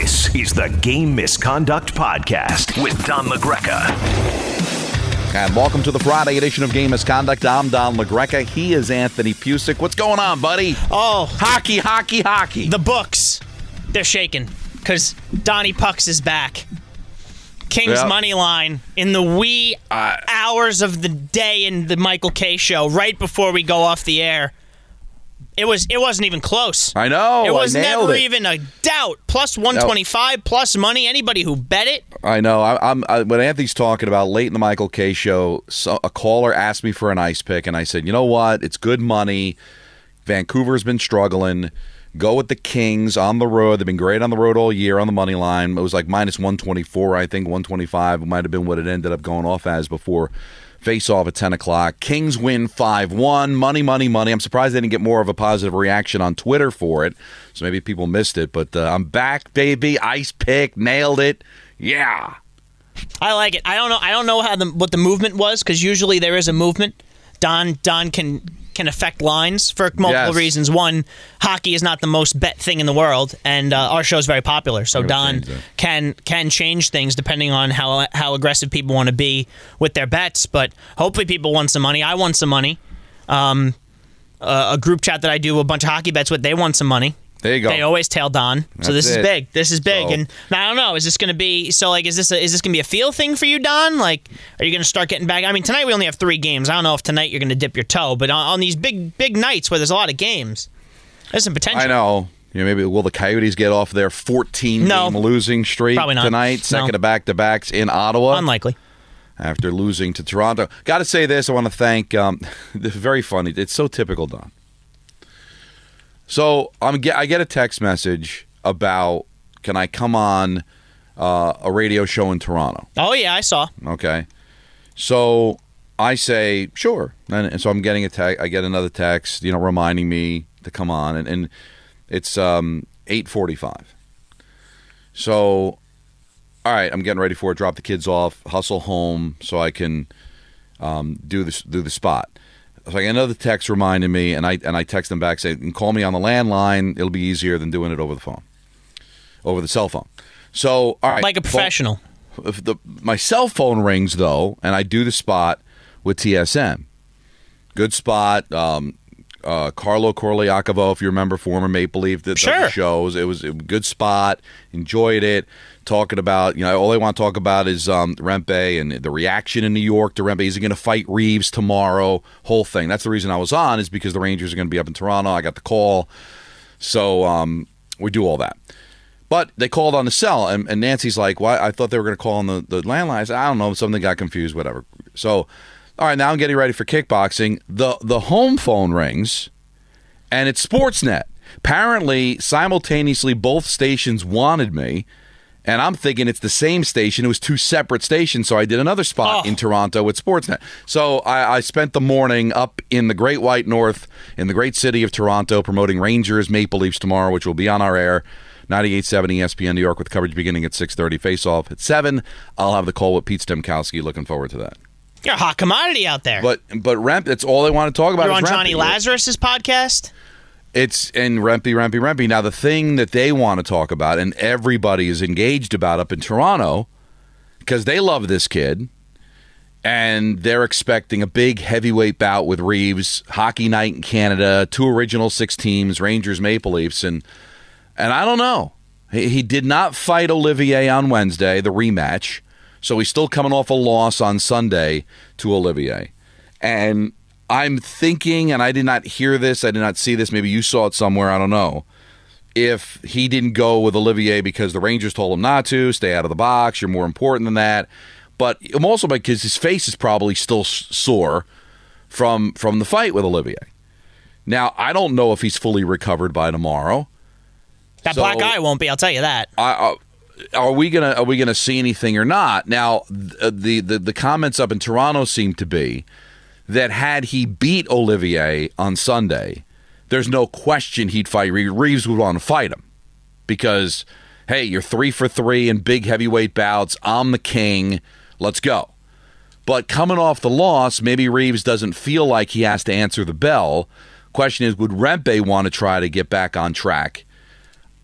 This is the Game Misconduct Podcast with Don LaGreca. And welcome to the Friday edition of Game Misconduct. I'm Don LaGreca. He is Anthony Pusick. What's going on, buddy? Oh. Hockey. The books, they're shaking because Donnie Pucks is back. Kings money line in the wee hours of the day in the Michael Kay show right before we go off the air. It wasn't even close. I know. It was never even a doubt. Plus 125, plus money. Anybody who bet it. I know. What Anthony's talking about late in the Michael Kay show, a caller asked me for an ice pick, and I said, you know what? It's good money. Vancouver's been struggling. Go with the Kings on the road. They've been great on the road all year on the money line. It was like minus 124, I think, 125. It might have been what it ended up going off as before face-off at 10 o'clock. Kings win 5-1. Money. I'm surprised they didn't get more of a positive reaction on Twitter for it, so maybe people missed it. But I'm back, baby. Ice pick. Nailed it. Yeah. I like it. I don't know what the movement was, because usually there is a movement. Don can affect lines for multiple reasons. One, hockey is not the most bet thing in the world, and our show is very popular, so Don can change things depending on how aggressive people want to be with their bets, but hopefully people won some money. I won some money. A group chat that I do a bunch of hockey bets with, they won some money. There you go. They always tail Don. So this is big. So, and I don't know, is this going to be is this going to be a feel thing for you, Don? Like, are you going to start getting back? I mean, tonight we only have 3 games. I don't know if tonight you're going to dip your toe, but on these big nights where there's a lot of games, there's some potential. I know. You know, maybe will the Coyotes get off their 14-game losing streak tonight? Second of back-to-backs in Ottawa. Unlikely. After losing to Toronto. Got to say this, I want to thank very funny. It's so typical, Don. So I get a text message about, can I come on a radio show in Toronto? Oh, yeah, I saw. Okay. So I say, sure. And so I'm getting a text. I get another text, reminding me to come on. And it's 8:45. So, all right, I'm getting ready for it. Drop the kids off, hustle home so I can do the spot. So I got another text reminding me, and I text them back saying, call me on the landline. It'll be easier than doing it over the phone, over the cell phone. So, all right. Like a professional. My cell phone rings, though, and I do the spot with TSN. Good spot. Carlo Corliacovo, if you remember, former Maple Leaf, that the shows. It was a good spot. Enjoyed it. Talking about, all they want to talk about is Rempe and the reaction in New York to Rempe. Is he going to fight Reaves tomorrow? Whole thing. That's the reason I was on, is because the Rangers are going to be up in Toronto. I got the call. So we do all that. But they called on the cell, and Nancy's like, "Why? I thought they were going to call on the landline." I said, "I don't know. Something got confused, whatever." So, all right, now I'm getting ready for kickboxing. The home phone rings, and it's Sportsnet. Apparently, simultaneously, both stations wanted me, and I'm thinking it's the same station. It was 2 separate stations, so I did another spot in Toronto with Sportsnet. So I spent the morning up in the Great White North, in the great city of Toronto, promoting Rangers, Maple Leafs tomorrow, which will be on our air. 98.7 ESPN New York, with coverage beginning at 6:30, face-off at 7. I'll have the call with Pete Stemkowski. Looking forward to that. You're a hot commodity out there. But Rempe, that's all they want to talk about. You're on Rempe. Johnny Lazarus's podcast? It's in Rempe. Now, the thing that they want to talk about, and everybody is engaged about up in Toronto, because they love this kid, and they're expecting a big heavyweight bout with Reaves, hockey night in Canada, 2 original 6 teams, Rangers, Maple Leafs, and I don't know. He did not fight Olivier on Wednesday, the rematch. So he's still coming off a loss on Sunday to Olivier. And I'm thinking, and I did not hear this, I did not see this, maybe you saw it somewhere, I don't know, if he didn't go with Olivier because the Rangers told him not to, stay out of the box, you're more important than that. But I'm also because his face is probably still sore from the fight with Olivier. Now, I don't know if he's fully recovered by tomorrow. That black eye won't be, I'll tell you that. Are we gonna see anything or not? Now, the comments up in Toronto seem to be that had he beat Olivier on Sunday, there's no question he'd fight Reaves. Reaves would want to fight him because, hey, you're 3 for 3 in big heavyweight bouts. I'm the king. Let's go. But coming off the loss, maybe Reaves doesn't feel like he has to answer the bell. Question is, would Rempe want to try to get back on track?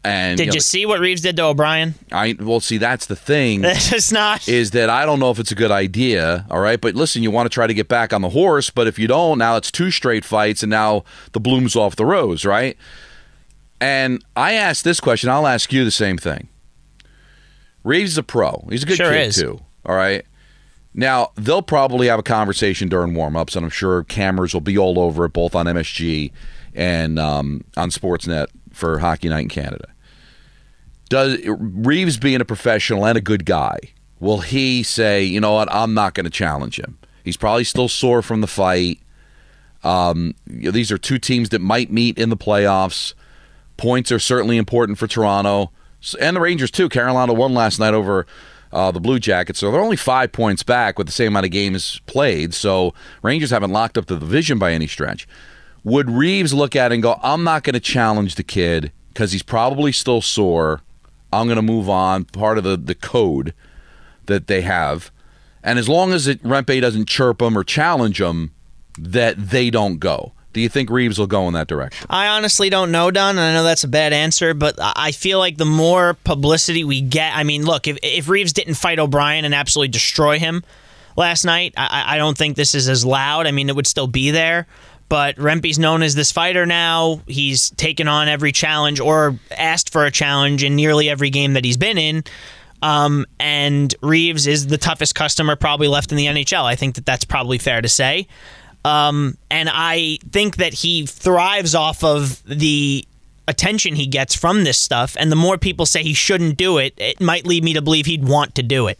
And did you see what Reaves did to O'Brien? Well, see, that's the thing. It's not. Is that I don't know if it's a good idea, all right? But listen, you want to try to get back on the horse, but if you don't, now it's two straight fights, and now the bloom's off the rose, right? And I asked this question. I'll ask you the same thing. Reaves is a pro. He's a good kid, too, all right? Now, they'll probably have a conversation during warm-ups, and I'm sure cameras will be all over it, both on MSG and on Sportsnet for Hockey Night in Canada. Does Reaves, being a professional and a good guy, will he say, you know what, I'm not going to challenge him? He's probably still sore from the fight. These are two teams that might meet in the playoffs. Points are certainly important for Toronto. And the Rangers, too. Carolina won last night over the Blue Jackets. So they're only 5 points back with the same amount of games played. So Rangers haven't locked up the division by any stretch. Would Reaves look at it and go, I'm not going to challenge the kid because he's probably still sore. I'm going to move on, part of the code that they have. And as long as Rempe doesn't chirp them or challenge them, that they don't go. Do you think Reaves will go in that direction? I honestly don't know, Don, and I know that's a bad answer, but I feel like the more publicity we get, I mean, look, if Reaves didn't fight O'Brien and absolutely destroy him last night, I don't think this is as loud. I mean, it would still be there. But Rempe's known as this fighter now. He's taken on every challenge or asked for a challenge in nearly every game that he's been in. And Reaves is the toughest customer probably left in the NHL. I think that's probably fair to say. And I think that he thrives off of the attention he gets from this stuff. And the more people say he shouldn't do it, it might lead me to believe he'd want to do it.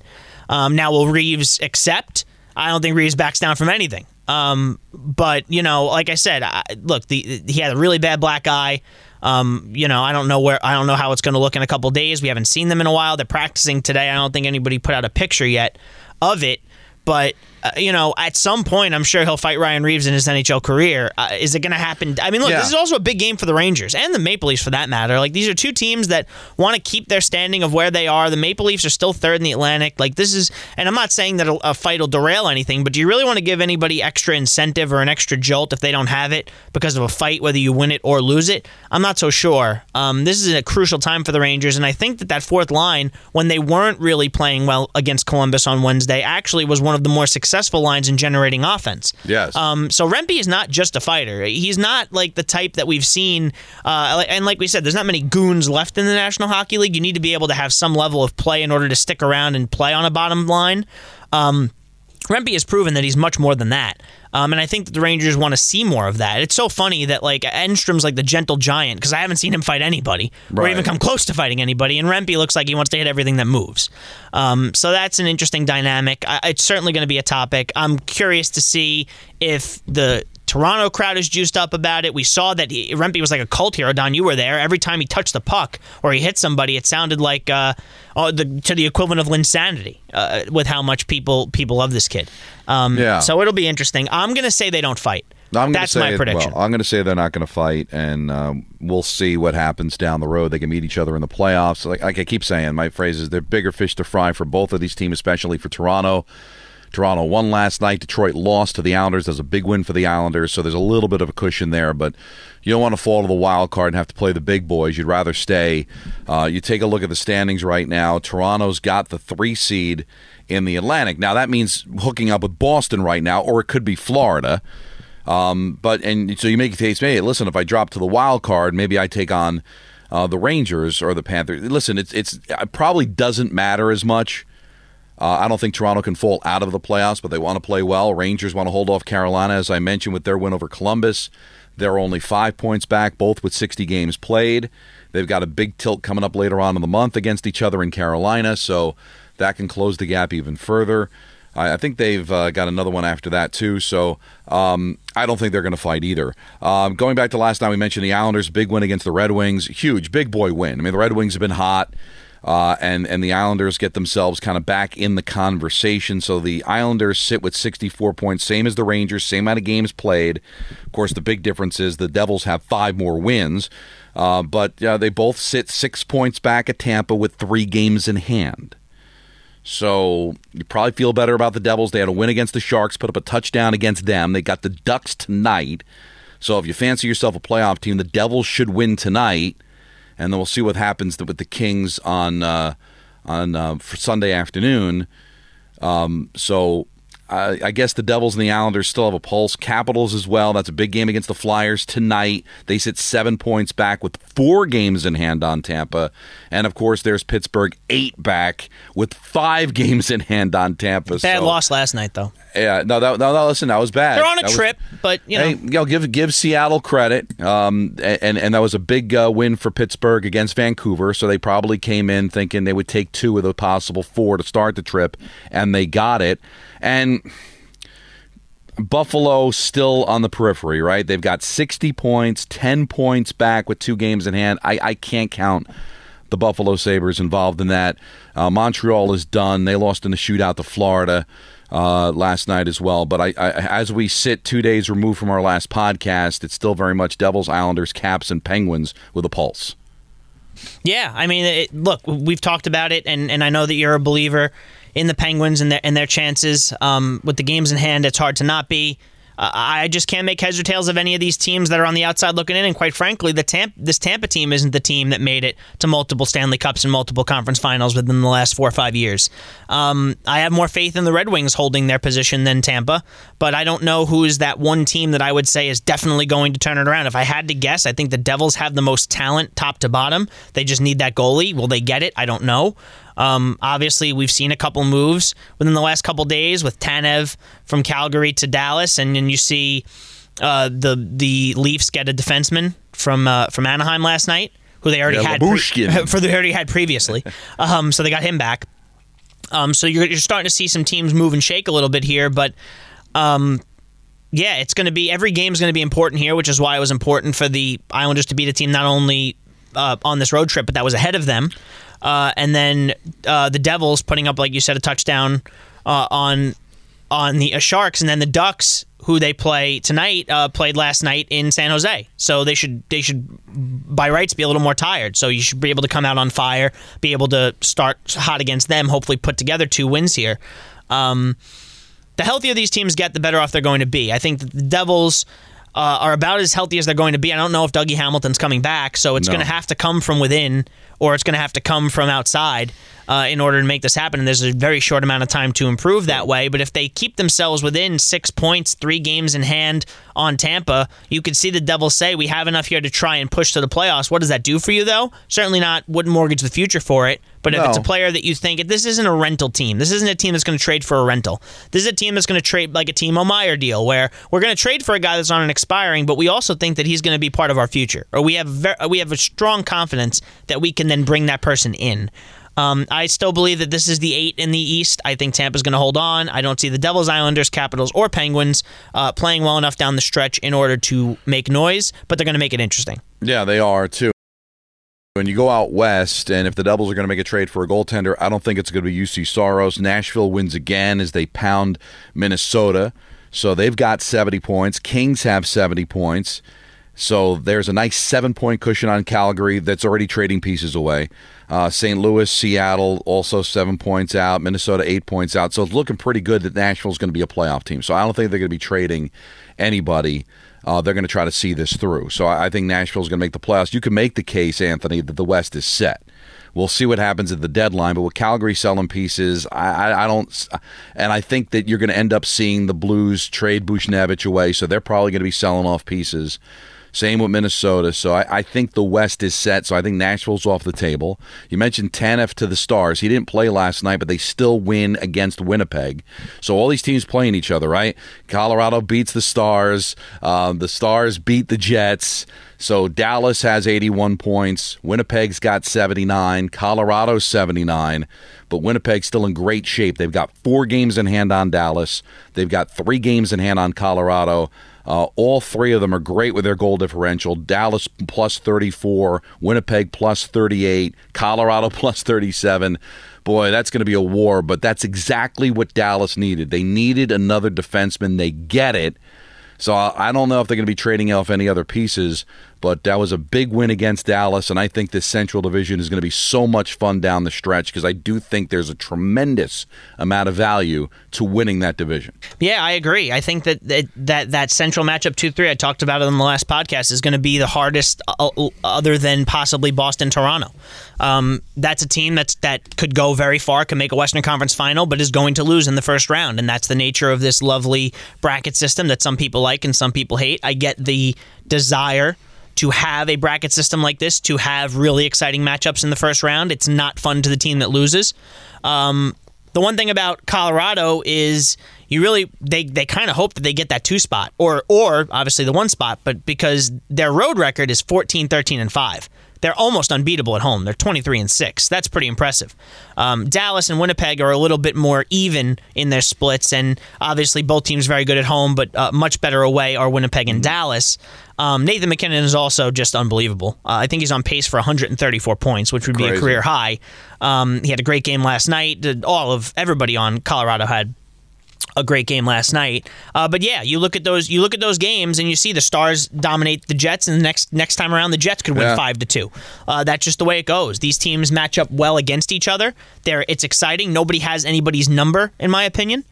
Now, will Reaves accept? I don't think Reaves backs down from anything. But, you know, like I said, look, he had a really bad black eye. You know, I don't know how it's going to look in a couple days. We haven't seen them in a while. They're practicing today. I don't think anybody put out a picture yet of it. But, you know, at some point, I'm sure he'll fight Ryan Reaves in his NHL career. Is it going to happen? I mean, look, This is also a big game for the Rangers and the Maple Leafs, for that matter. Like, these are two teams that want to keep their standing of where they are. The Maple Leafs are still third in the Atlantic. Like, this is, and I'm not saying that a fight will derail anything, but do you really want to give anybody extra incentive or an extra jolt if they don't have it because of a fight, whether you win it or lose it? I'm not so sure. This is a crucial time for the Rangers, and I think that fourth line, when they weren't really playing well against Columbus on Wednesday, actually was one of the more successful lines in generating offense. Yes. So Rempe is not just a fighter. He's not like the type that we've seen. And like we said, there's not many goons left in the National Hockey League. You need to be able to have some level of play in order to stick around and play on a bottom line. Rempe has proven that he's much more than that. And I think that the Rangers want to see more of that. It's so funny that, like, Edstrom's like the gentle giant because I haven't seen him fight anybody or even come close to fighting anybody. And Rempe looks like he wants to hit everything that moves. So that's an interesting dynamic. It's certainly going to be a topic. I'm curious to see if the Toronto crowd is juiced up about it. We saw that Rempe was like a cult hero. Don, you were there. Every time he touched the puck or he hit somebody, it sounded like to the equivalent of Linsanity with how much people love this kid. So it'll be interesting. I'm going to say they don't fight. That's my prediction. Well, I'm going to say they're not going to fight, and we'll see what happens down the road. They can meet each other in the playoffs. Like I keep saying, my phrase is they're bigger fish to fry for both of these teams, especially for Toronto. Toronto won last night. Detroit lost to the Islanders. That's a big win for the Islanders, so there's a little bit of a cushion there, but you don't want to fall to the wild card and have to play the big boys. You'd rather stay. You take a look at the standings right now. Toronto's got the 3 seed in the Atlantic. Now, that means hooking up with Boston right now, or it could be Florida. So you make a case, hey, listen, if I drop to the wild card, maybe I take on the Rangers or the Panthers. Listen, it probably doesn't matter as much. I don't think Toronto can fall out of the playoffs, but they want to play well. Rangers want to hold off Carolina, as I mentioned, with their win over Columbus. They're only 5 points back, both with 60 games played. They've got a big tilt coming up later on in the month against each other in Carolina, so that can close the gap even further. I think they've got another one after that, too, so I don't think they're going to fight either. Going back to last night, we mentioned the Islanders' big win against the Red Wings. Huge, big boy win. I mean, the Red Wings have been hot. And the Islanders get themselves kind of back in the conversation. So the Islanders sit with 64 points, same as the Rangers, same amount of games played. Of course, the big difference is the Devils have 5 more wins. But they both sit 6 points back at Tampa with 3 games in hand. So you probably feel better about the Devils. They had a win against the Sharks, put up a touchdown against them. They got the Ducks tonight. So if you fancy yourself a playoff team, the Devils should win tonight. and then we'll see what happens with the Kings on for Sunday afternoon. So I guess the Devils and the Islanders still have a pulse. Capitals as well. That's a big game against the Flyers tonight. They sit 7 points back with 4 games in hand on Tampa. And, of course, there's Pittsburgh 8 back with 5 games in hand on Tampa. Bad loss last night, though. Yeah, that was bad. They're on a trip, but, you know. Hey, give Seattle credit. And that was a big win for Pittsburgh against Vancouver, so they probably came in thinking they would take 2 of the possible 4 to start the trip, and they got it. And Buffalo still on the periphery, right? They've got 60 points, 10 points back with 2 games in hand. I can't count the Buffalo Sabres involved in that. Montreal is done. They lost in the shootout to Florida last night as well. But I, as we sit 2 days removed from our last podcast, it's still very much Devils, Islanders, Caps, and Penguins with a pulse. Yeah, I mean, look, we've talked about it, and I know that you're a believer in the Penguins and their chances. With the games in hand, it's hard to not be. I just can't make heads or tails of any of these teams that are on the outside looking in, and quite frankly, this Tampa team isn't the team that made it to multiple Stanley Cups and multiple conference finals within the last 4 or 5 years. I have more faith in the Red Wings holding their position than Tampa, but I don't know who is that one team that I would say is definitely going to turn it around. If I had to guess, I think the Devils have the most talent top to bottom. They just need that goalie. Will they get it? I don't know. Obviously, we've seen a couple moves within the last couple days with Tanev from Calgary to Dallas, and then you see the Leafs get a defenseman from Anaheim last night, who they already had previously. So they got him back. So you're starting to see some teams move and shake a little bit here, but. Yeah, it's going to be every game is going to be important here, which is why it was important for the Islanders to beat a team not only on this road trip, but that was ahead of them. And then the Devils putting up, like you said, a touchdown on the Sharks, and then the Ducks, who they play tonight, played last night in San Jose. So they should by rights be a little more tired. So you should be able to come out on fire, be able to start hot against them. Hopefully, put together 2 wins here. The healthier these teams get, the better off they're going to be. I think that the Devils are about as healthy as they're going to be. I don't know if Dougie Hamilton's coming back, so it's going to have to come from within, or it's going to have to come from outside in order to make this happen. And there's a very short amount of time to improve that way. But if they keep themselves within 6 points, 3 games in hand on Tampa, you could see the Devils say, we have enough here to try and push to the playoffs. What does that do for you, though? Certainly not. Wouldn't mortgage the future for it. But if it's a player that you think, this isn't a rental team. This isn't a team that's going to trade for a rental. This is a team that's going to trade like a Timo Meier deal, where we're going to trade for a guy that's on an expiring, but we also think that he's going to be part of our future. Or we have a strong confidence that we can then bring that person in. I still believe that this is the 8 in the East. I think Tampa's going to hold on. I don't see the Devils, Islanders, Capitals, or Penguins playing well enough down the stretch in order to make noise, but they're going to make it interesting. Yeah, they are, too. When you go out west, and if the Devils are going to make a trade for a goaltender, I don't think it's going to be UC Soros. Nashville wins again as they pound Minnesota. So they've got 70 points. Kings have 70 points. So there's a nice 7-point cushion on Calgary that's already trading pieces away. St. Louis, Seattle, also 7 points out. Minnesota, 8 points out. So it's looking pretty good that Nashville's going to be a playoff team. So I don't think they're going to be trading anybody. They're going to try to see this through. So I think Nashville's going to make the playoffs. You can make the case, Anthony, that the West is set. We'll see what happens at the deadline. But with Calgary selling pieces, I don't – and I think that you're going to end up seeing the Blues trade Buchnevich away, so they're probably going to be selling off pieces. Same with Minnesota. So I think the West is set, so I think Nashville's off the table. You mentioned Tanev to the Stars. He didn't play last night, but they still win against Winnipeg. So all these teams playing each other, right? Colorado beats the Stars. The Stars beat the Jets. So Dallas has 81 points. Winnipeg's got 79. Colorado's 79. But Winnipeg's still in great shape. They've got 4 games in hand on Dallas. They've got 3 games in hand on Colorado. All 3 of them are great with their goal differential. Dallas plus 34, Winnipeg plus 38, Colorado plus 37. Boy, that's going to be a war, but that's exactly what Dallas needed. They needed another defenseman. They get it. So I don't know if they're going to be trading off any other pieces, But that was a big win against Dallas, and I think this Central Division is going to be so much fun down the stretch because I do think there's a tremendous amount of value to winning that division. Yeah, I agree. I think that Central matchup 2-3 I talked about it on the last podcast is going to be the hardest other than possibly Boston-Toronto. That's a team that could go very far, can make a Western Conference final, but is going to lose in the first round, and that's the nature of this lovely bracket system that some people like and some people hate. I get the desire to have a bracket system like this, to have really exciting matchups in the first round. It's not fun to the team that loses. The one thing about Colorado is they kind of hope that they get that 2 spot or obviously the 1 spot, but because their road record is 14-13-5. They're almost unbeatable at home. They're 23-6. That's pretty impressive. Dallas and Winnipeg are a little bit more even in their splits, and obviously both teams very good at home, but much better away are Winnipeg and Dallas. Nathan McKinnon is also just unbelievable. I think he's on pace for 134 points, which would be crazy. A career high. He had a great game last night. Everybody on Colorado had a great game last night, but yeah, you look at those games and you see the Stars dominate the Jets, and the next time around the Jets could win 5-2. That's just the way it goes. These teams match up well against each other. It's exciting. Nobody has anybody's number, in my opinion,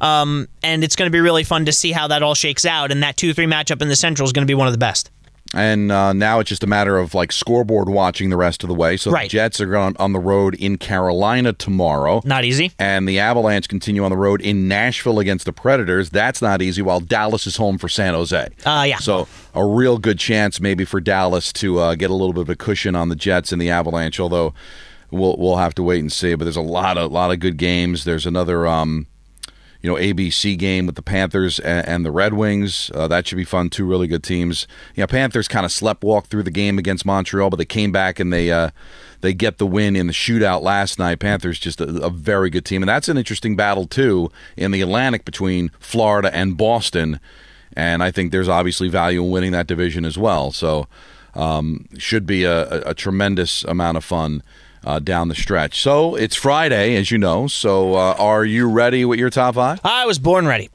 and it's going to be really fun to see how that all shakes out. And that 2-3 matchup in the Central is going to be one of the best. And now it's just a matter of like scoreboard watching the rest of the way. So The Jets are going on the road in Carolina tomorrow. Not easy. And the Avalanche continue on the road in Nashville against the Predators. That's not easy, while Dallas is home for San Jose. Yeah. So a real good chance maybe for Dallas to get a little bit of a cushion on the Jets and the Avalanche, although we'll have to wait and see. But there's a lot of good games. There's another ABC game with the Panthers and the Red Wings. That should be fun. Two really good teams. Yeah, Panthers kind of sleptwalked through the game against Montreal, but they came back and they get the win in the shootout last night. Panthers just a very good team. And that's an interesting battle, too, in the Atlantic between Florida and Boston. And I think there's obviously value in winning that division as well. So should be a tremendous amount of fun down the stretch. So it's Friday, as you know. So are you ready with your top 5? I was born ready.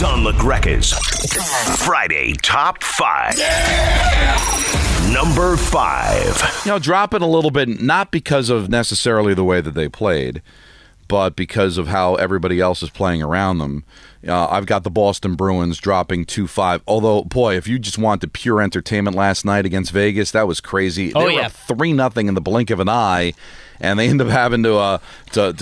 Don LaGreca's Friday Top 5. Yeah! Number 5. Now, drop it a little bit, not because of necessarily the way that they played, but because of how everybody else is playing around them. I've got the Boston Bruins dropping 2-5. Although, boy, if you just want the pure entertainment last night against Vegas, that was crazy. They were up 3-0 in the blink of an eye, and they end up having to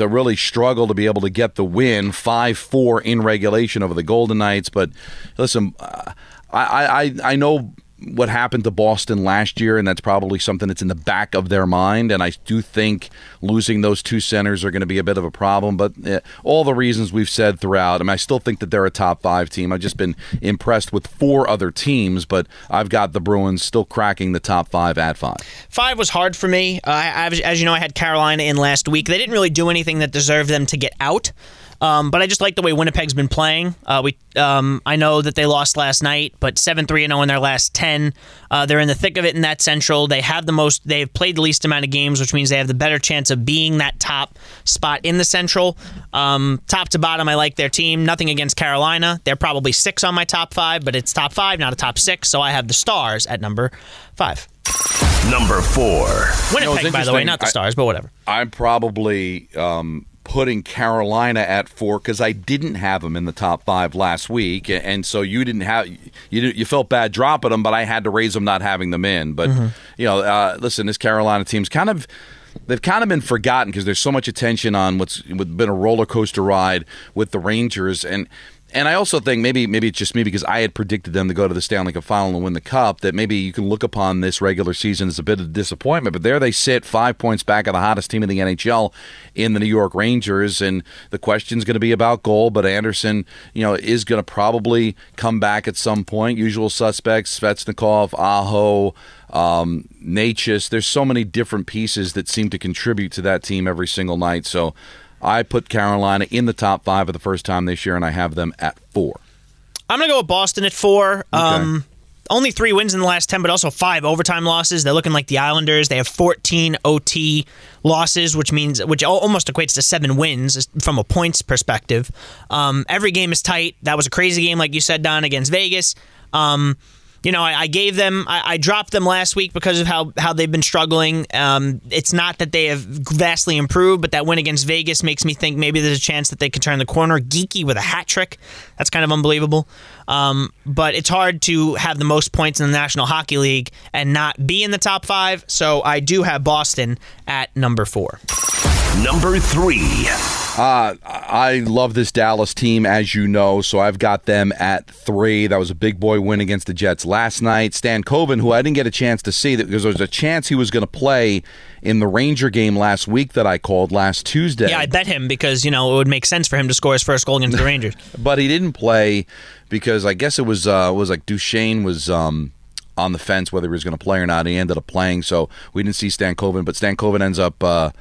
really struggle to be able to get the win, 5-4 in regulation over the Golden Knights. But listen, I know what happened to Boston last year, and that's probably something that's in the back of their mind, and I do think losing those two centers are going to be a bit of a problem, but all the reasons we've said throughout, I mean, I still think that they're a top 5 team. I've just been impressed with 4 other teams, but I've got the Bruins still cracking the top 5 at 5. 5 was hard for me. As you know, I had Carolina in last week. They didn't really do anything that deserved them to get out. But I just like the way Winnipeg's been playing. I know that they lost last night, but 7-3-0 in their last 10. They're in the thick of it in that Central. They have played the least amount of games, which means they have the better chance of being that top spot in the Central. Top to bottom, I like their team. Nothing against Carolina. They're probably 6 on my top 5, but it's top 5, not a top 6. So I have the Stars at number 5. Number 4. Winnipeg, by the way, not the Stars, but whatever. I'm probably putting Carolina at 4 because I didn't have them in the top 5 last week, and so you didn't have you felt bad dropping them, but I had to raise them not having them in. But listen, this Carolina team's they've kind of been forgotten because there's so much attention on what's been a roller coaster ride with the Rangers, and I also think maybe it's just me because I had predicted them to go to the Stanley Cup Final and win the Cup, that maybe you can look upon this regular season as a bit of a disappointment. But there they sit, 5 points back of the hottest team in the NHL in the New York Rangers. And the question's going to be about goal, but Anderson, is going to probably come back at some point. Usual suspects, Svechnikov, Aho, Natchez. There's so many different pieces that seem to contribute to that team every single night. So I put Carolina in the top 5 for the first time this year, and I have them at 4. I'm going to go with Boston at 4. Okay. Only 3 wins in the last 10, but also 5 overtime losses. They're looking like the Islanders. They have 14 OT losses, which almost equates to 7 wins from a points perspective. Every game is tight. That was a crazy game, like you said, Don, against Vegas. you know, I gave them, I dropped them last week because of how they've been struggling. It's not that they have vastly improved, but that win against Vegas makes me think maybe there's a chance that they could turn the corner. Geeky with a hat trick. That's kind of unbelievable. But it's hard to have the most points in the National Hockey League and not be in the top five, so I do have Boston at number 4. Number 3. I love this Dallas team, as you know, so I've got them at 3. That was a big boy win against the Jets last night. Stankoven, who I didn't get a chance to see, because there was a chance he was going to play in the Ranger game last week that I called last Tuesday. Yeah, I bet him because, you know, it would make sense for him to score his first goal against the Rangers. But he didn't play because I guess it was like Duchesne was on the fence whether he was going to play or not. He ended up playing, so we didn't see Stankoven, but Stankoven ends up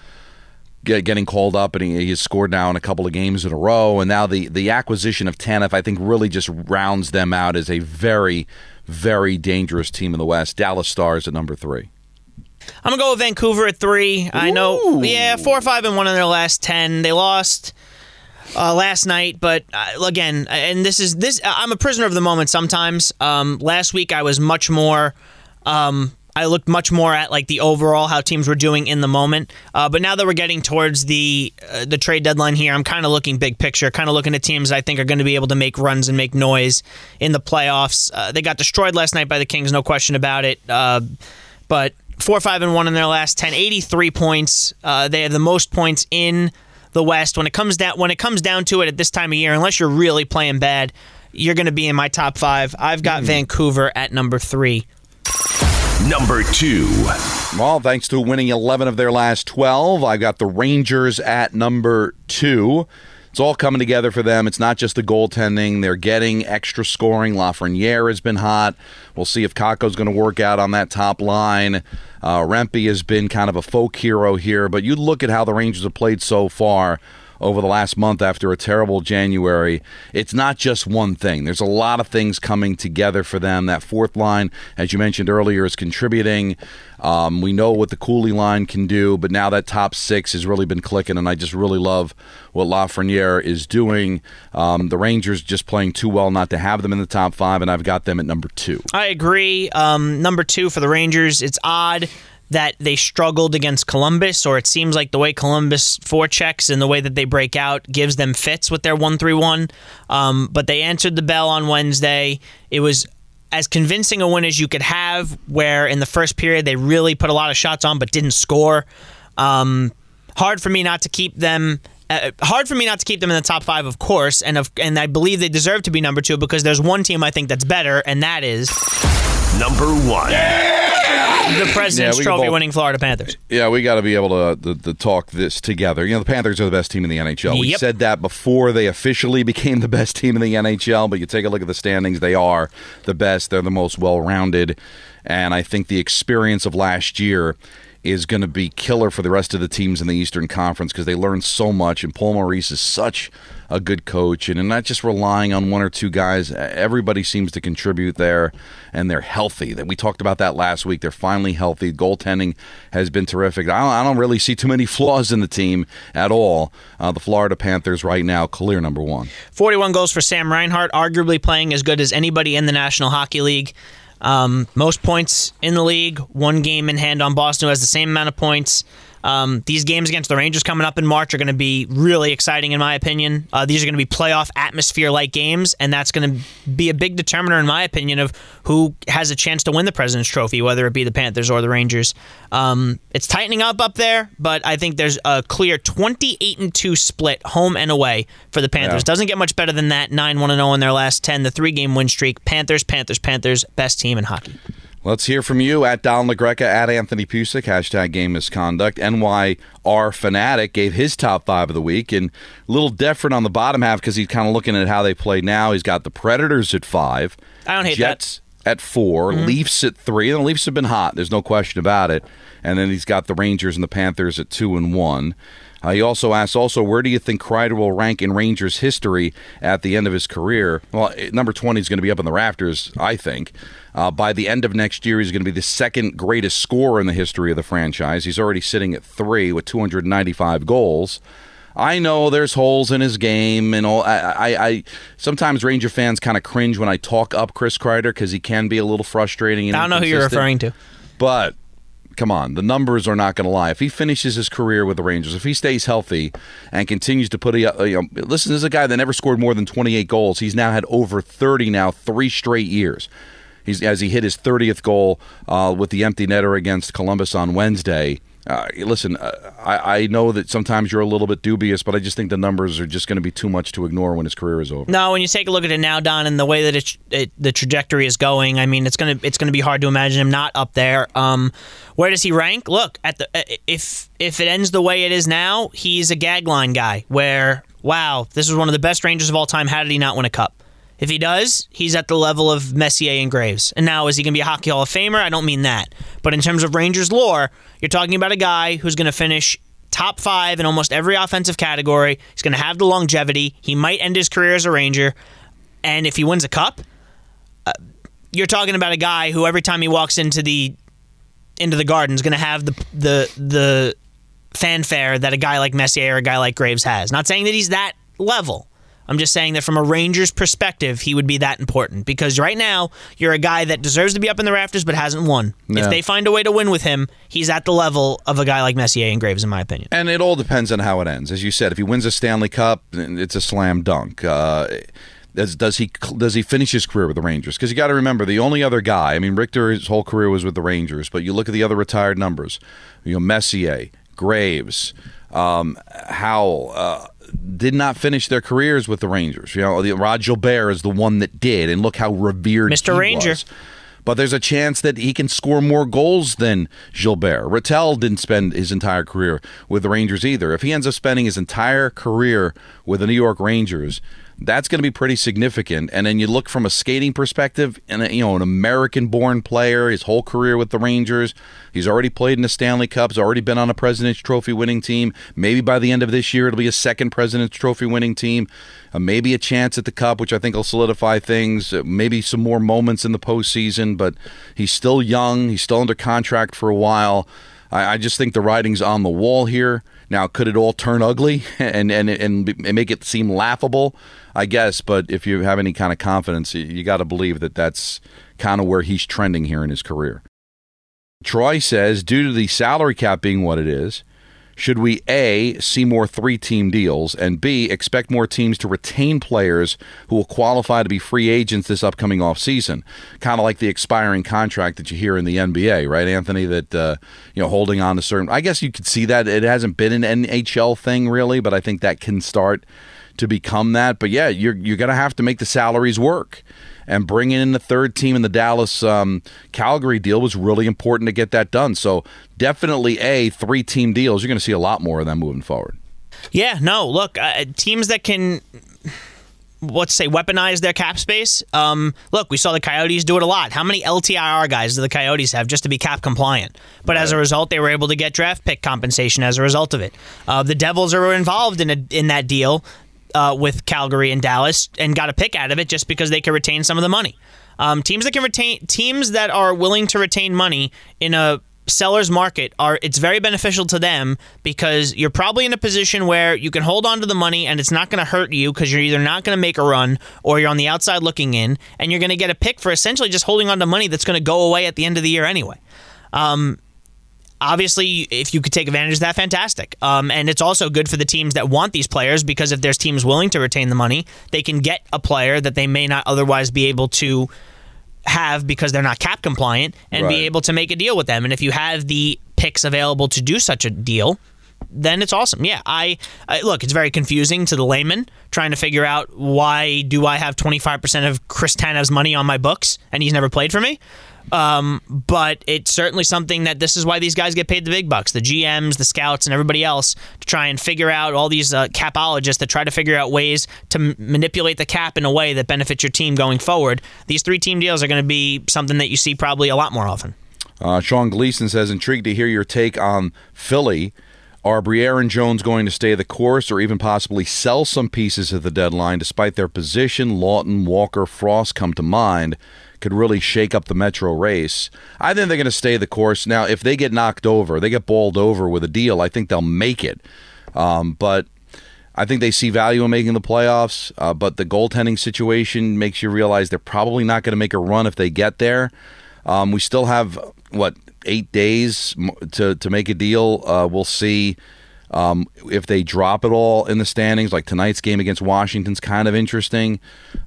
getting called up, and he has scored now in a couple of games in a row. And now the acquisition of Tanev, I think, really just rounds them out as a very, very dangerous team in the West. Dallas Stars at number 3. I'm going to go with Vancouver at 3. Ooh. I know, 4-5-1 in their last 10. They lost last night, but again, and this is I'm a prisoner of the moment sometimes. Last week I was much more... I looked much more at like the overall how teams were doing in the moment, but now that we're getting towards the trade deadline here, I'm kind of looking big picture, kind of looking at teams I think are going to be able to make runs and make noise in the playoffs. They got destroyed last night by the Kings, no question about it. But 4-5-1 in their last 10, 83 points. They have the most points in the West. When it comes down to it at this time of year, unless you're really playing bad, you're going to be in my top 5. I've got Vancouver at number 3. Number 2. Well, thanks to winning 11 of their last 12, I got the Rangers at number 2. It's all coming together for them. It's not just the goaltending. They're getting extra scoring. Lafreniere has been hot. We'll see if Kakko's going to work out on that top line. Rempe has been kind of a folk hero here, but you look at how the Rangers have played so far over the last month after a terrible January. It's not just one thing. There's a lot of things coming together for them. That fourth line, as you mentioned earlier, is contributing. We know what the Cooley line can do, but now that top 6 has really been clicking, and I just really love what Lafreniere is doing. The Rangers just playing too well not to have them in the top 5, and I've got them at number 2. I agree. Number 2 for the Rangers. It's odd that they struggled against Columbus, or it seems like the way Columbus forechecks and the way that they break out gives them fits with their 1-3-1. But they answered the bell on Wednesday. It was as convincing a win as you could have, where in the first period they really put a lot of shots on but didn't score. Hard for me not to keep them in the top 5, of course, and I believe they deserve to be number 2 because there's one team I think that's better, and that is... Number 1. Yeah! The President's Trophy-winning Florida Panthers. Yeah, we got to be able to talk this together. You know, the Panthers are the best team in the NHL. Yep. We said that before they officially became the best team in the NHL, but you take a look at the standings, they are the best. They're the most well-rounded, and I think the experience of last year is going to be killer for the rest of the teams in the Eastern Conference because they learned so much, and Paul Maurice is such a good coach, and not just relying on one or two guys. Everybody seems to contribute there, and they're healthy. We talked about that last week. They're finally healthy. Goaltending has been terrific. I don't really see too many flaws in the team at all. The Florida Panthers right now, clear number 1. 41 goals for Sam Reinhart, arguably playing as good as anybody in the National Hockey League. Most points in the league, one game in hand on Boston, who has the same amount of points. These games against the Rangers coming up in March are going to be really exciting, in my opinion. These are going to be playoff atmosphere-like games, and that's going to be a big determiner, in my opinion, of who has a chance to win the President's Trophy, whether it be the Panthers or the Rangers. It's tightening up there, but I think there's a clear 28-2 split, home and away, for the Panthers. Yeah. Doesn't get much better than that. 9-1-0 in their last 10, the 3-game win streak. Panthers, best team in hockey. Let's hear from you at Don LaGreca, at Anthony Pusick, hashtag game misconduct. NYR Fanatic gave his top 5 of the week, and a little different on the bottom half because he's kind of looking at how they play now. He's got the Predators at 5. I don't hate Jets that. At 4. Mm-hmm. Leafs at 3. And the Leafs have been hot. There's no question about it. And then he's got the Rangers and the Panthers at 2 and 1. He also asks, where do you think Kreider will rank in Rangers history at the end of his career? Well, number 20 is going to be up in the rafters, I think. By the end of next year, he's going to be the second greatest scorer in the history of the franchise. He's already sitting at 3 with 295 goals. I know there's holes in his game and all. I sometimes Ranger fans kind of cringe when I talk up Chris Kreider because he can be a little frustrating. And I don't know who you're referring to. But come on, the numbers are not going to lie. If he finishes his career with the Rangers, if he stays healthy and continues to put a, listen, this is a guy that never scored more than 28 goals. He's now had over 30 now, 3 straight years. As he hit his 30th goal with the empty netter against Columbus on Wednesday. Listen, I know that sometimes you're a little bit dubious, but I just think the numbers are just going to be too much to ignore when his career is over. No, when you take a look at it now, Don, and the way that the trajectory is going, I mean, it's going to be hard to imagine him not up there. Where does he rank? Look, if it ends the way it is now, he's a gagline guy. Where, wow, this is one of the best Rangers of all time. How did he not win a cup? If he does, he's at the level of Messier and Graves. And now, is he going to be a Hockey Hall of Famer? I don't mean that. But in terms of Rangers lore, you're talking about a guy who's going to finish top 5 in almost every offensive category. He's going to have the longevity. He might end his career as a Ranger. And if he wins a cup, you're talking about a guy who every time he walks into the Garden is going to have the fanfare that a guy like Messier or a guy like Graves has. Not saying that he's that level. I'm just saying that from a Rangers perspective, he would be that important. Because right now, you're a guy that deserves to be up in the rafters but hasn't won. Yeah. If they find a way to win with him, he's at the level of a guy like Messier and Graves, in my opinion. And it all depends on how it ends. As you said, if he wins a Stanley Cup, it's a slam dunk. Does he finish his career with the Rangers? Because you got to remember, the only other guy, I mean, Richter, his whole career was with the Rangers, but you look at the other retired numbers, Messier, Graves, Howell, did not finish their careers with the Rangers. Rod Gilbert is the one that did, and look how revered Mr. Ranger was. But there's a chance that he can score more goals than Gilbert. Rattel didn't spend his entire career with the Rangers either. If he ends up spending his entire career with the New York Rangers, that's going to be pretty significant. And then you look from a skating perspective, and an American-born player, his whole career with the Rangers, he's already played in the Stanley Cups, already been on a President's Trophy winning team. Maybe by the end of this year, it'll be a second President's Trophy winning team. Maybe a chance at the Cup, which I think will solidify things. Maybe some more moments in the postseason, but he's still young. He's still under contract for a while. I just think the writing's on the wall here. Now, could it all turn ugly and make it seem laughable? I guess, but if you have any kind of confidence, you got to believe that that's kind of where he's trending here in his career. Troy says, due to the salary cap being what it is, should we A, see more 3-team deals, and B, expect more teams to retain players who will qualify to be free agents this upcoming offseason? Kind of like the expiring contract that you hear in the NBA, right, Anthony, that holding on to certain... I guess you could see that. It hasn't been an NHL thing, really, but I think that can start to become that. But, yeah, you're going to have to make the salaries work. And bringing in the third team in the Dallas Calgary deal was really important to get that done. So definitely, 3-team deals. You're going to see a lot more of them moving forward. Yeah, no, look, teams that can, let's say, weaponize their cap space. Look, we saw the Coyotes do it a lot. How many LTIR guys do the Coyotes have just to be cap compliant? But right. As a result, they were able to get draft pick compensation as a result of it. The Devils are involved in that deal. With Calgary and Dallas, and got a pick out of it just because they could retain some of the money. Teams that are willing to retain money in a seller's market it's very beneficial to them because you're probably in a position where you can hold on to the money and it's not going to hurt you because you're either not going to make a run or you're on the outside looking in, and you're going to get a pick for essentially just holding on to money that's going to go away at the end of the year anyway. Obviously, if you could take advantage of that, fantastic. And it's also good for the teams that want these players because if there's teams willing to retain the money, they can get a player that they may not otherwise be able to have because they're not cap compliant and right. Be able to make a deal with them. And if you have the picks available to do such a deal, then it's awesome. Yeah, I look, it's very confusing to the layman trying to figure out why do I have 25% of Chris Tanev's money on my books and he's never played for me? But it's certainly something that this is why these guys get paid the big bucks, the GMs, the scouts, and everybody else to try and figure out all these capologists that try to figure out ways to manipulate the cap in a way that benefits your team going forward. These 3-team deals are going to be something that you see probably a lot more often. Sean Gleason says, intrigued to hear your take on Philly. Are Briere and Jones going to stay the course or even possibly sell some pieces at the deadline despite their position? Lawton, Walker, Frost come to mind. Could really shake up the Metro race. I think they're going to stay the course. Now, if they get knocked over, they get balled over with a deal, I think they'll make it. But I think they see value in making the playoffs, but the goaltending situation makes you realize they're probably not going to make a run if they get there. We still have, 8 days to make a deal. We'll see if they drop it all in the standings. Like tonight's game against Washington's kind of interesting.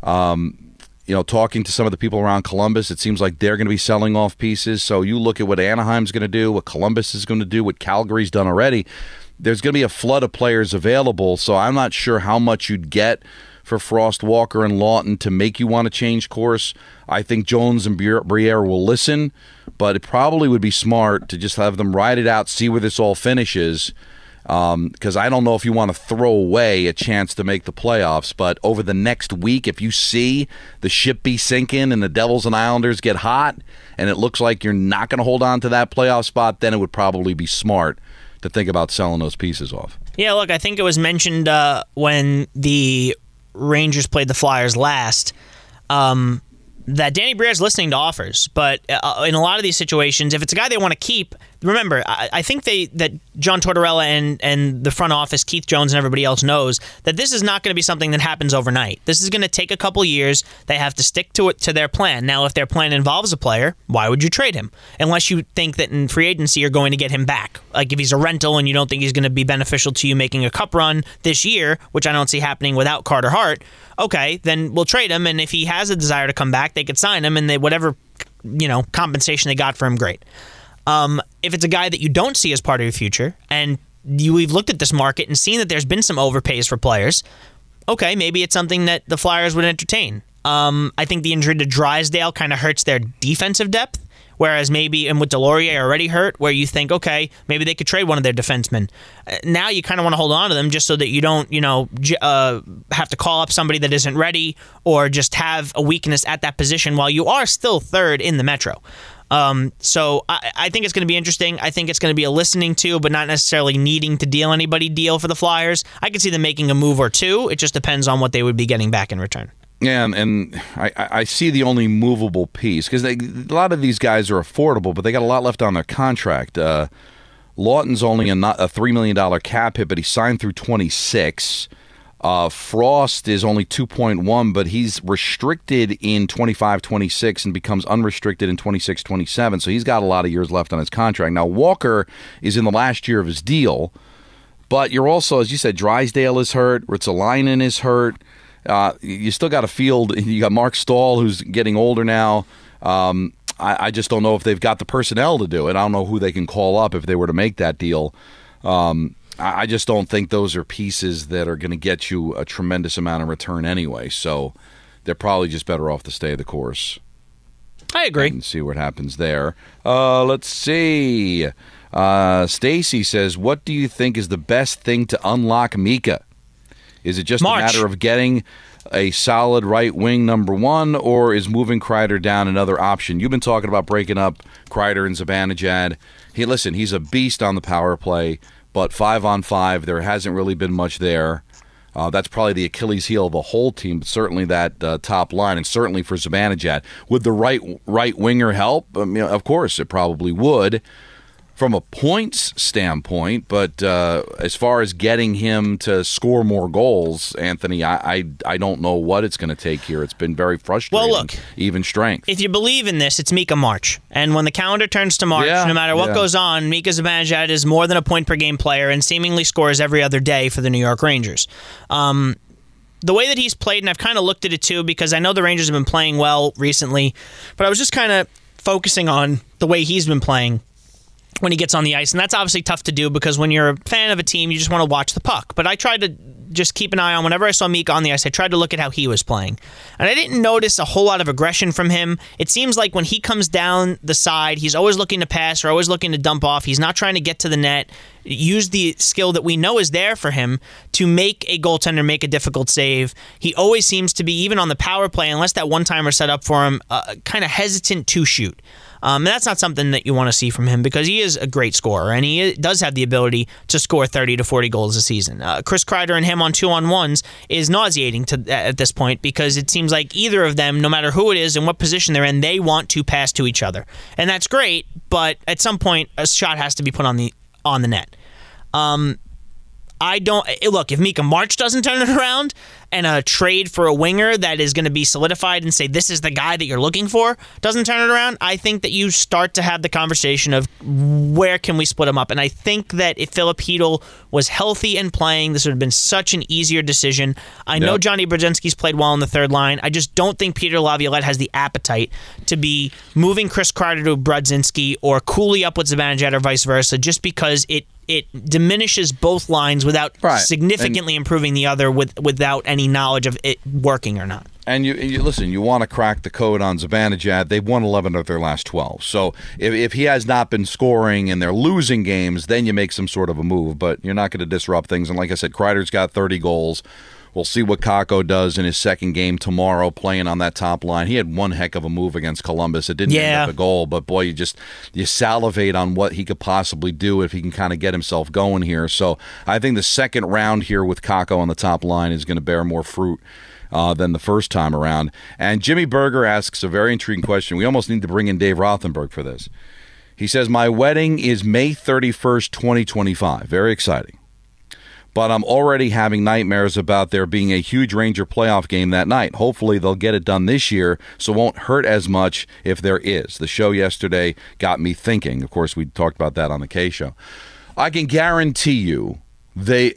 Talking to some of the people around Columbus, it seems like they're going to be selling off pieces. So you look at what Anaheim's going to do, what Columbus is going to do, what Calgary's done already. There's going to be a flood of players available, so I'm not sure how much you'd get for Frost, Walker, and Lawton to make you want to change course. I think Jones and Briere will listen, but it probably would be smart to just have them ride it out, see where this all finishes, because I don't know if you want to throw away a chance to make the playoffs. But over the next week, if you see the ship be sinking and the Devils and Islanders get hot and it looks like you're not going to hold on to that playoff spot, then it would probably be smart to think about selling those pieces off. Yeah, look, I think it was mentioned when the Rangers played the Flyers last that Danny Briere's listening to offers, but in a lot of these situations, if it's a guy they want to keep, remember, I think that John Tortorella and the front office, Keith Jones and everybody else knows that this is not going to be something that happens overnight. This is going to take a couple years. They have to stick to it, to their plan. Now, if their plan involves a player, why would you trade him? Unless you think that in free agency you're going to get him back. Like if he's a rental and you don't think he's going to be beneficial to you making a cup run this year, which I don't see happening without Carter Hart, okay, then we'll trade him, and if he has a desire to come back, they could sign him, and whatever compensation they got for him, great. If it's a guy that you don't see as part of your future, and we've looked at this market and seen that there's been some overpays for players, okay, maybe it's something that the Flyers would entertain. I think the injury to Drysdale kind of hurts their defensive depth, whereas maybe, and with Delorier already hurt, where you think, okay, maybe they could trade one of their defensemen. Now you kind of want to hold on to them just so that you don't, have to call up somebody that isn't ready, or just have a weakness at that position while you are still third in the Metro. So I think it's going to be interesting. I think it's going to be a listening to, but not necessarily needing to deal anybody deal for the Flyers. I could see them making a move or two. It just depends on what they would be getting back in return. Yeah, and I see the only movable piece, because a lot of these guys are affordable, but they got a lot left on their contract. Lawton's only a $3 million cap hit, but he signed through 26. Frost is only 2.1, but he's restricted in 25-26 and becomes unrestricted in 26-27, so he's got a lot of years left on his contract. Now, Walker is in the last year of his deal, but you're also, as you said, Drysdale is hurt, Ritzelainen is hurt. You still got a field. You got Mark Stahl, who's getting older now. I just don't know if they've got the personnel to do it. I don't know who they can call up if they were to make that deal. I just don't think those are pieces that are going to get you a tremendous amount in return anyway. So they're probably just better off to stay the course. I agree. And see what happens there. Let's see. Stacy says, what do you think is the best thing to unlock Mika? Is it just a matter of getting a solid right wing number one, or is moving Kreider down another option? You've been talking about breaking up Kreider and Zibanejad. Listen, he's a beast on the power play, but 5-on-5, there hasn't really been much there. That's probably the Achilles heel of the whole team, but certainly that top line, and certainly for Zibanejad. Would the right winger help? Of course, it probably would from a points standpoint, but as far as getting him to score more goals, Anthony, I don't know what it's going to take here. It's been very frustrating. Well, look, even strength. If you believe in this, it's Mika March. And when the calendar turns to March, no matter what goes on, Mika Zibanejad is more than a point-per-game player and seemingly scores every other day for the New York Rangers. The way that he's played, and I've kind of looked at it too, because I know the Rangers have been playing well recently, but I was just kind of focusing on the way he's been playing when he gets on the ice, and that's obviously tough to do because when you're a fan of a team, you just want to watch the puck. But I tried to just keep an eye on, whenever I saw Mika on the ice, I tried to look at how he was playing. And I didn't notice a whole lot of aggression from him. It seems like when he comes down the side, he's always looking to pass or always looking to dump off. He's not trying to get to the net. Use the skill that we know is there for him to make a goaltender make a difficult save. He always seems to be, even on the power play, unless that one-timer set up for him, kind of hesitant to shoot. And that's not something that you want to see from him, because he is a great scorer, and he does have the ability to score 30 to 40 goals a season. Chris Kreider and him on 2-on-1s is nauseating at this point, because it seems like either of them, no matter who it is and what position they're in, they want to pass to each other. And that's great, but at some point, a shot has to be put on the net. I don't look, if Mika March doesn't turn it around and a trade for a winger that is going to be solidified and say this is the guy that you're looking for doesn't turn it around, I think that you start to have the conversation of where can we split him up. And I think that if Philip Hedl was healthy and playing, this would have been such an easier decision. I know Johnny Brzezinski's played well on the third line. I just don't think Peter Laviolette has the appetite to be moving Chris Kreider to Brzezinski or Cooley up with Zibanejad or vice versa, just because it diminishes both lines without significantly improving the other without any knowledge of it working or not. And you listen, you want to crack the code on Zibanejad. They've won 11 of their last 12. So if he has not been scoring and they're losing games, then you make some sort of a move. But you're not going to disrupt things. And like I said, Kreider's got 30 goals. We'll see what Kakko does in his second game tomorrow playing on that top line. He had one heck of a move against Columbus. It didn't end up a goal, but boy, you salivate on what he could possibly do if he can kind of get himself going here. So I think the second round here with Kakko on the top line is going to bear more fruit than the first time around. And Jimmy Berger asks a very intriguing question. We almost need to bring in Dave Rothenberg for this. He says, my wedding is May 31st, 2025. Very exciting. But I'm already having nightmares about there being a huge Ranger playoff game that night. Hopefully they'll get it done this year, so it won't hurt as much if there is. The show yesterday got me thinking. Of course, we talked about that on the Kay Show. I can guarantee you you're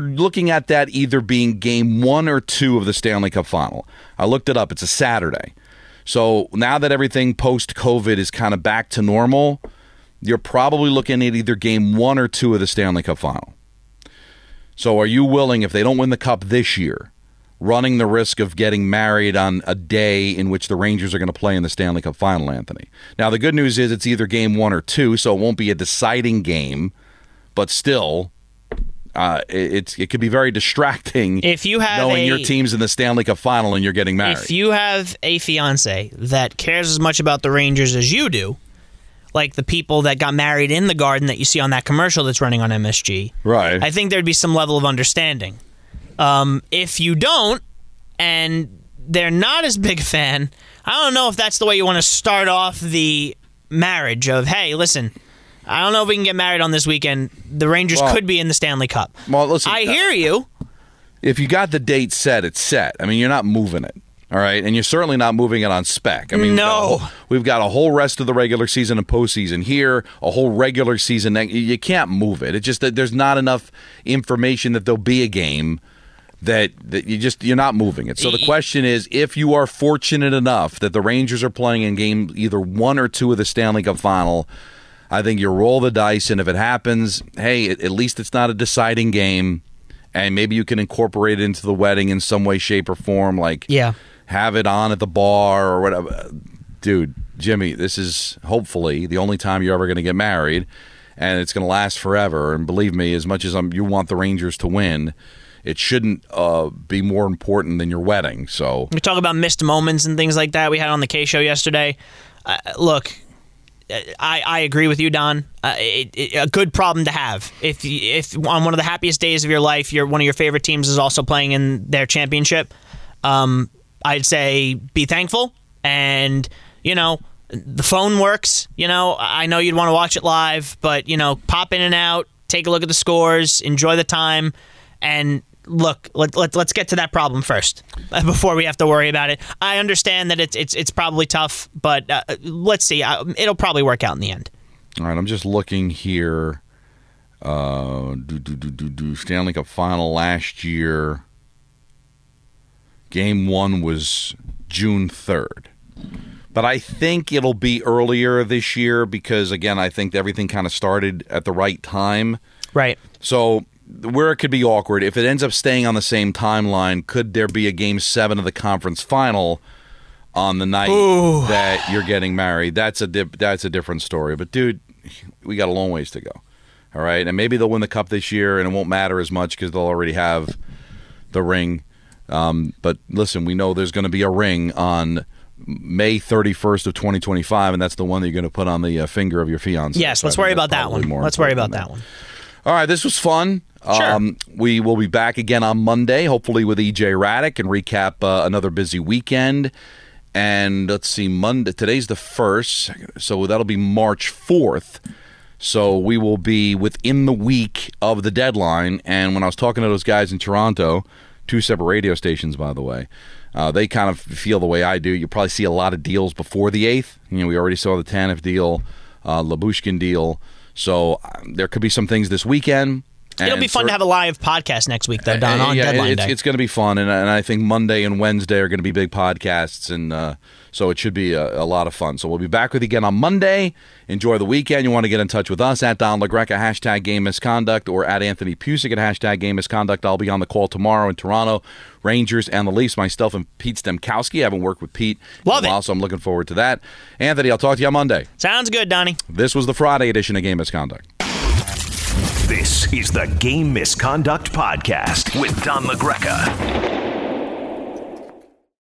looking at that either being game 1 or 2 of the Stanley Cup Final. I looked it up. It's a Saturday. So now that everything post-COVID is kind of back to normal, you're probably looking at either game 1 or 2 of the Stanley Cup Final. So are you willing, if they don't win the Cup this year, running the risk of getting married on a day in which the Rangers are going to play in the Stanley Cup Final, Anthony? Now, the good news is it's either game 1 or 2, so it won't be a deciding game, but still, it could be very distracting if you have knowing your team's in the Stanley Cup Final and you're getting married. If you have a fiancé that cares as much about the Rangers as you do, like the people that got married in the garden that you see on that commercial that's running on MSG. Right. I think there'd be some level of understanding. If you don't, and they're not as big a fan, I don't know if that's the way you want to start off the marriage of, hey, listen, I don't know if we can get married on this weekend. The Rangers could be in the Stanley Cup. Well, listen, I hear you. If you got the date set, it's set. I mean, you're not moving it. All right, and you're certainly not moving it on spec. I mean, no. We've got a whole rest of the regular season and postseason here, a whole regular season. You can't move it. It's just that there's not enough information that there'll be a game that you're not moving it. So the question is, if you are fortunate enough that the Rangers are playing in game either 1 or 2 of the Stanley Cup Final, I think you roll the dice, and if it happens, hey, at least it's not a deciding game, and maybe you can incorporate it into the wedding in some way, shape, or form. Have it on at the bar or whatever. Dude, Jimmy, this is hopefully the only time you're ever going to get married, and it's going to last forever. And believe me, as much as you want the Rangers to win, it shouldn't be more important than your wedding. So we talk about missed moments and things like that we had on the Kay Show yesterday. Look, I agree with you, Don. A good problem to have. If on one of the happiest days of your life, one of your favorite teams is also playing in their championship, I'd say be thankful, and, the phone works. I know you'd want to watch it live, but, pop in and out, take a look at the scores, enjoy the time, and look, let's get to that problem first before we have to worry about it. I understand that it's probably tough, but let's see. It'll probably work out in the end. All right, I'm just looking here. Stanley Cup Final last year. Game 1 was June 3rd. But I think it'll be earlier this year because, again, I think everything kind of started at the right time. Right. So where it could be awkward, if it ends up staying on the same timeline, could there be a Game 7 of the conference final on the night that you're getting married? That's a different story. But, dude, we got a long ways to go. All right? And maybe they'll win the Cup this year, and it won't matter as much because they'll already have the ring. But listen, we know there's going to be a ring on May 31st of 2025, and that's the one that you're going to put on the finger of your fiancé. Yes, so let's worry about that one. Let's worry about that one. All right, this was fun. Sure. We will be back again on Monday, hopefully with EJ Raddick, and recap another busy weekend. And let's see, Monday. Today's the 1st, so that'll be March 4th. So we will be within the week of the deadline. And when I was talking to those guys in Toronto, two separate radio stations, by the way, they kind of feel the way I do. You'll probably see a lot of deals before the 8th. You know, we already saw the Tanev deal, Labushkin deal. So there could be some things this weekend. It'll be fun to have a live podcast next week, though, Don, on Deadline Day. It's going to be fun, and I think Monday and Wednesday are going to be big podcasts, and so it should be a lot of fun. So we'll be back with you again on Monday. Enjoy the weekend. You want to get in touch with us at Don LaGreca, hashtag Game Misconduct, or at Anthony Pusick at hashtag Game Misconduct. I'll be on the call tomorrow in Toronto, Rangers and the Leafs, myself and Pete Stemkowski. I haven't worked with Pete in a while, so I'm looking forward to that. Anthony, I'll talk to you on Monday. Sounds good, Donnie. This was the Friday edition of Game Misconduct. This is the Game Misconduct Podcast with Don LaGreca.